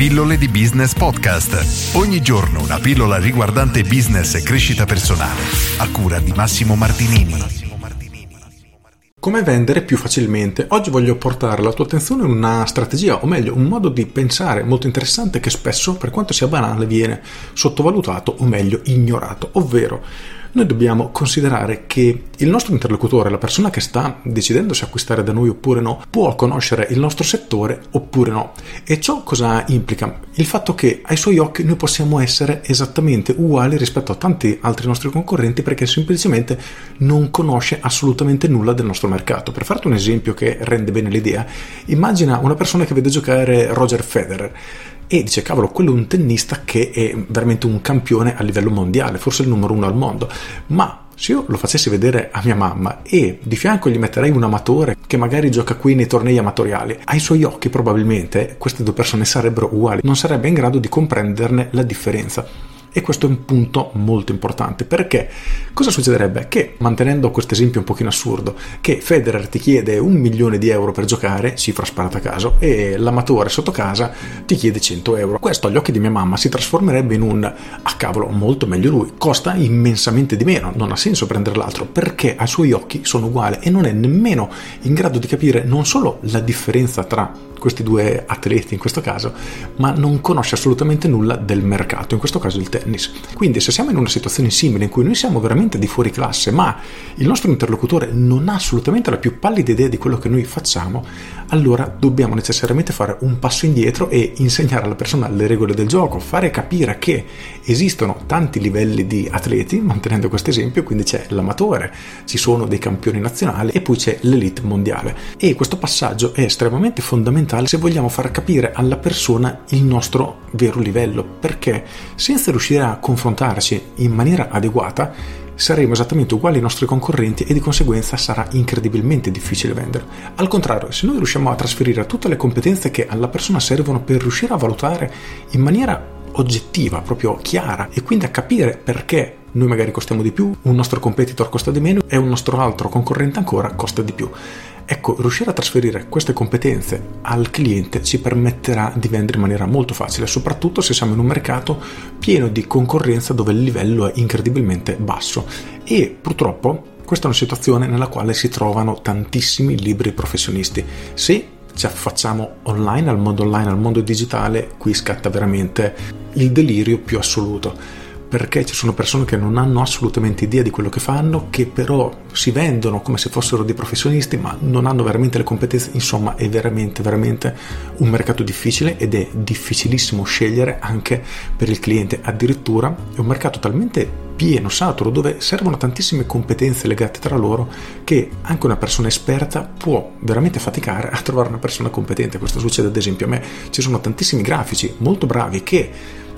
Pillole di Business Podcast. Ogni giorno una pillola riguardante business e crescita personale, a cura di Massimo Martinini. Come vendere più facilmente? Oggi voglio portare la tua attenzione in una strategia, o meglio un modo di pensare molto interessante che spesso, per quanto sia banale, viene sottovalutato o meglio ignorato, ovvero noi dobbiamo considerare che il nostro interlocutore, la persona che sta decidendo se acquistare da noi oppure no, può conoscere il nostro settore oppure no. E ciò cosa implica? Il fatto che ai suoi occhi noi possiamo essere esattamente uguali rispetto a tanti altri nostri concorrenti perché semplicemente non conosce assolutamente nulla del nostro mercato. Per farti un esempio che rende bene l'idea, immagina una persona che vede giocare Roger Federer e dice: cavolo, quello è un tennista che è veramente un campione a livello mondiale, forse il numero 1 al mondo, ma se io lo facessi vedere a mia mamma e di fianco gli metterei un amatore che magari gioca qui nei tornei amatoriali, ai suoi occhi probabilmente queste due persone sarebbero uguali, non sarebbe in grado di comprenderne la differenza. E questo è un punto molto importante, perché cosa succederebbe? Che, mantenendo questo esempio un pochino assurdo, che Federer ti chiede 1 milione di euro per giocare, cifra sparata a caso, e l'amatore sotto casa ti chiede 100 euro. Questo agli occhi di mia mamma si trasformerebbe in un: ah cavolo, molto meglio lui, costa immensamente di meno, non ha senso prendere l'altro, perché ai suoi occhi sono uguali e non è nemmeno in grado di capire non solo la differenza tra questi due atleti in questo caso, ma non conosce assolutamente nulla del mercato, in questo caso il tennis. Quindi se siamo in una situazione simile in cui noi siamo veramente di fuori classe, ma il nostro interlocutore non ha assolutamente la più pallida idea di quello che noi facciamo, allora dobbiamo necessariamente fare un passo indietro e insegnare alla persona le regole del gioco, fare capire che esistono tanti livelli di atleti, mantenendo questo esempio, quindi c'è l'amatore, ci sono dei campioni nazionali e poi c'è l'elite mondiale. E questo passaggio è estremamente fondamentale se vogliamo far capire alla persona il nostro vero livello, perché senza riuscire a confrontarci in maniera adeguata saremo esattamente uguali ai nostri concorrenti e di conseguenza sarà incredibilmente difficile vendere. Al contrario, se noi riusciamo a trasferire tutte le competenze che alla persona servono per riuscire a valutare in maniera oggettiva, proprio chiara, e quindi a capire perché noi magari costiamo di più, un nostro competitor costa di meno e un nostro altro concorrente ancora costa di più. Ecco, riuscire a trasferire queste competenze al cliente ci permetterà di vendere in maniera molto facile, soprattutto se siamo in un mercato pieno di concorrenza dove il livello è incredibilmente basso. E purtroppo questa è una situazione nella quale si trovano tantissimi liberi professionisti. Se ci affacciamo online, al mondo digitale, qui scatta veramente il delirio più assoluto, perché ci sono persone che non hanno assolutamente idea di quello che fanno, che però si vendono come se fossero dei professionisti, ma non hanno veramente le competenze. Insomma, è veramente un mercato difficile ed è difficilissimo scegliere anche per il cliente. Addirittura è un mercato talmente pieno, saturo, dove servono tantissime competenze legate tra loro che anche una persona esperta può veramente faticare a trovare una persona competente. Questo succede ad esempio a me. Ci sono tantissimi grafici molto bravi che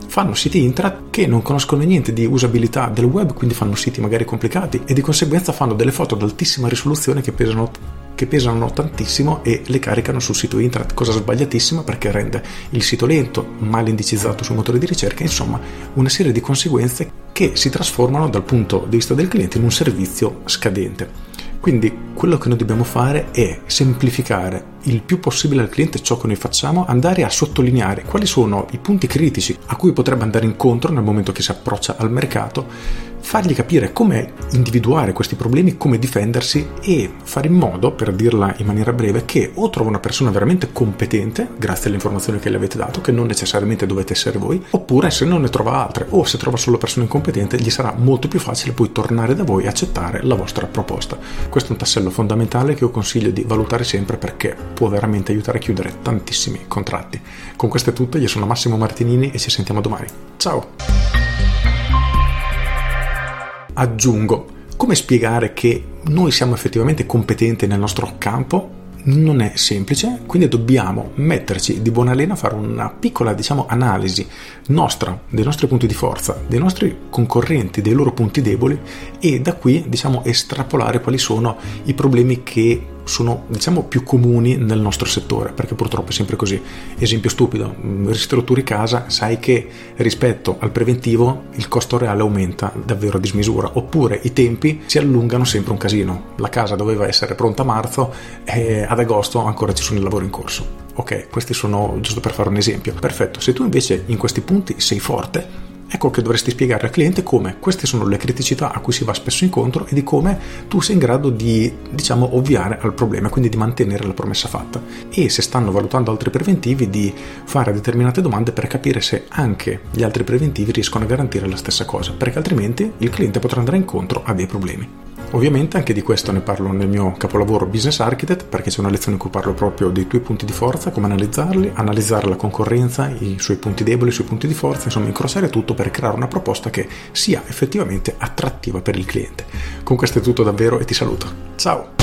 fanno siti intranet che non conoscono niente di usabilità del web, quindi fanno siti magari complicati e di conseguenza fanno delle foto ad altissima risoluzione che pesano tantissimo e le caricano sul sito internet, cosa sbagliatissima perché rende il sito lento, mal indicizzato sui motori di ricerca, insomma una serie di conseguenze che si trasformano dal punto di vista del cliente in un servizio scadente. Quindi quello che noi dobbiamo fare è semplificare il più possibile al cliente ciò che noi facciamo, andare a sottolineare quali sono i punti critici a cui potrebbe andare incontro nel momento che si approccia al mercato, fargli capire come individuare questi problemi, come difendersi e fare in modo, per dirla in maniera breve, che o trova una persona veramente competente, grazie alle informazioni che le avete dato, che non necessariamente dovete essere voi, oppure se non ne trova altre, o se trova solo persone incompetenti, gli sarà molto più facile poi tornare da voi e accettare la vostra proposta. Questo è un tassello fondamentale che io consiglio di valutare sempre perché può veramente aiutare a chiudere tantissimi contratti. Con questo è tutto, io sono Massimo Martinini e ci sentiamo domani. Ciao! Aggiungo, come spiegare che noi siamo effettivamente competenti nel nostro campo? Non è semplice, quindi dobbiamo metterci di buona lena a fare una piccola, analisi nostra, dei nostri punti di forza, dei nostri concorrenti, dei loro punti deboli e da qui, estrapolare quali sono i problemi che sono, diciamo, più comuni nel nostro settore, perché purtroppo è sempre così. Esempio stupido: ristrutturi casa, sai che rispetto al preventivo il costo reale aumenta davvero a dismisura, oppure i tempi si allungano sempre un casino, la casa doveva essere pronta a marzo e ad agosto ancora ci sono i lavori in corso. Ok, questi sono giusto per fare un esempio. Perfetto, se tu invece in questi punti sei forte, ecco che dovresti spiegare al cliente come queste sono le criticità a cui si va spesso incontro e di come tu sei in grado di, diciamo, ovviare al problema, quindi di mantenere la promessa fatta. E se stanno valutando altri preventivi, di fare determinate domande per capire se anche gli altri preventivi riescono a garantire la stessa cosa, perché altrimenti il cliente potrà andare incontro a dei problemi. Ovviamente anche di questo ne parlo nel mio capolavoro Business Architect, perché c'è una lezione in cui parlo proprio dei tuoi punti di forza, come analizzarli, analizzare la concorrenza, i suoi punti deboli, i suoi punti di forza, insomma incrociare tutto per creare una proposta che sia effettivamente attrattiva per il cliente. Con questo è tutto davvero e ti saluto. Ciao!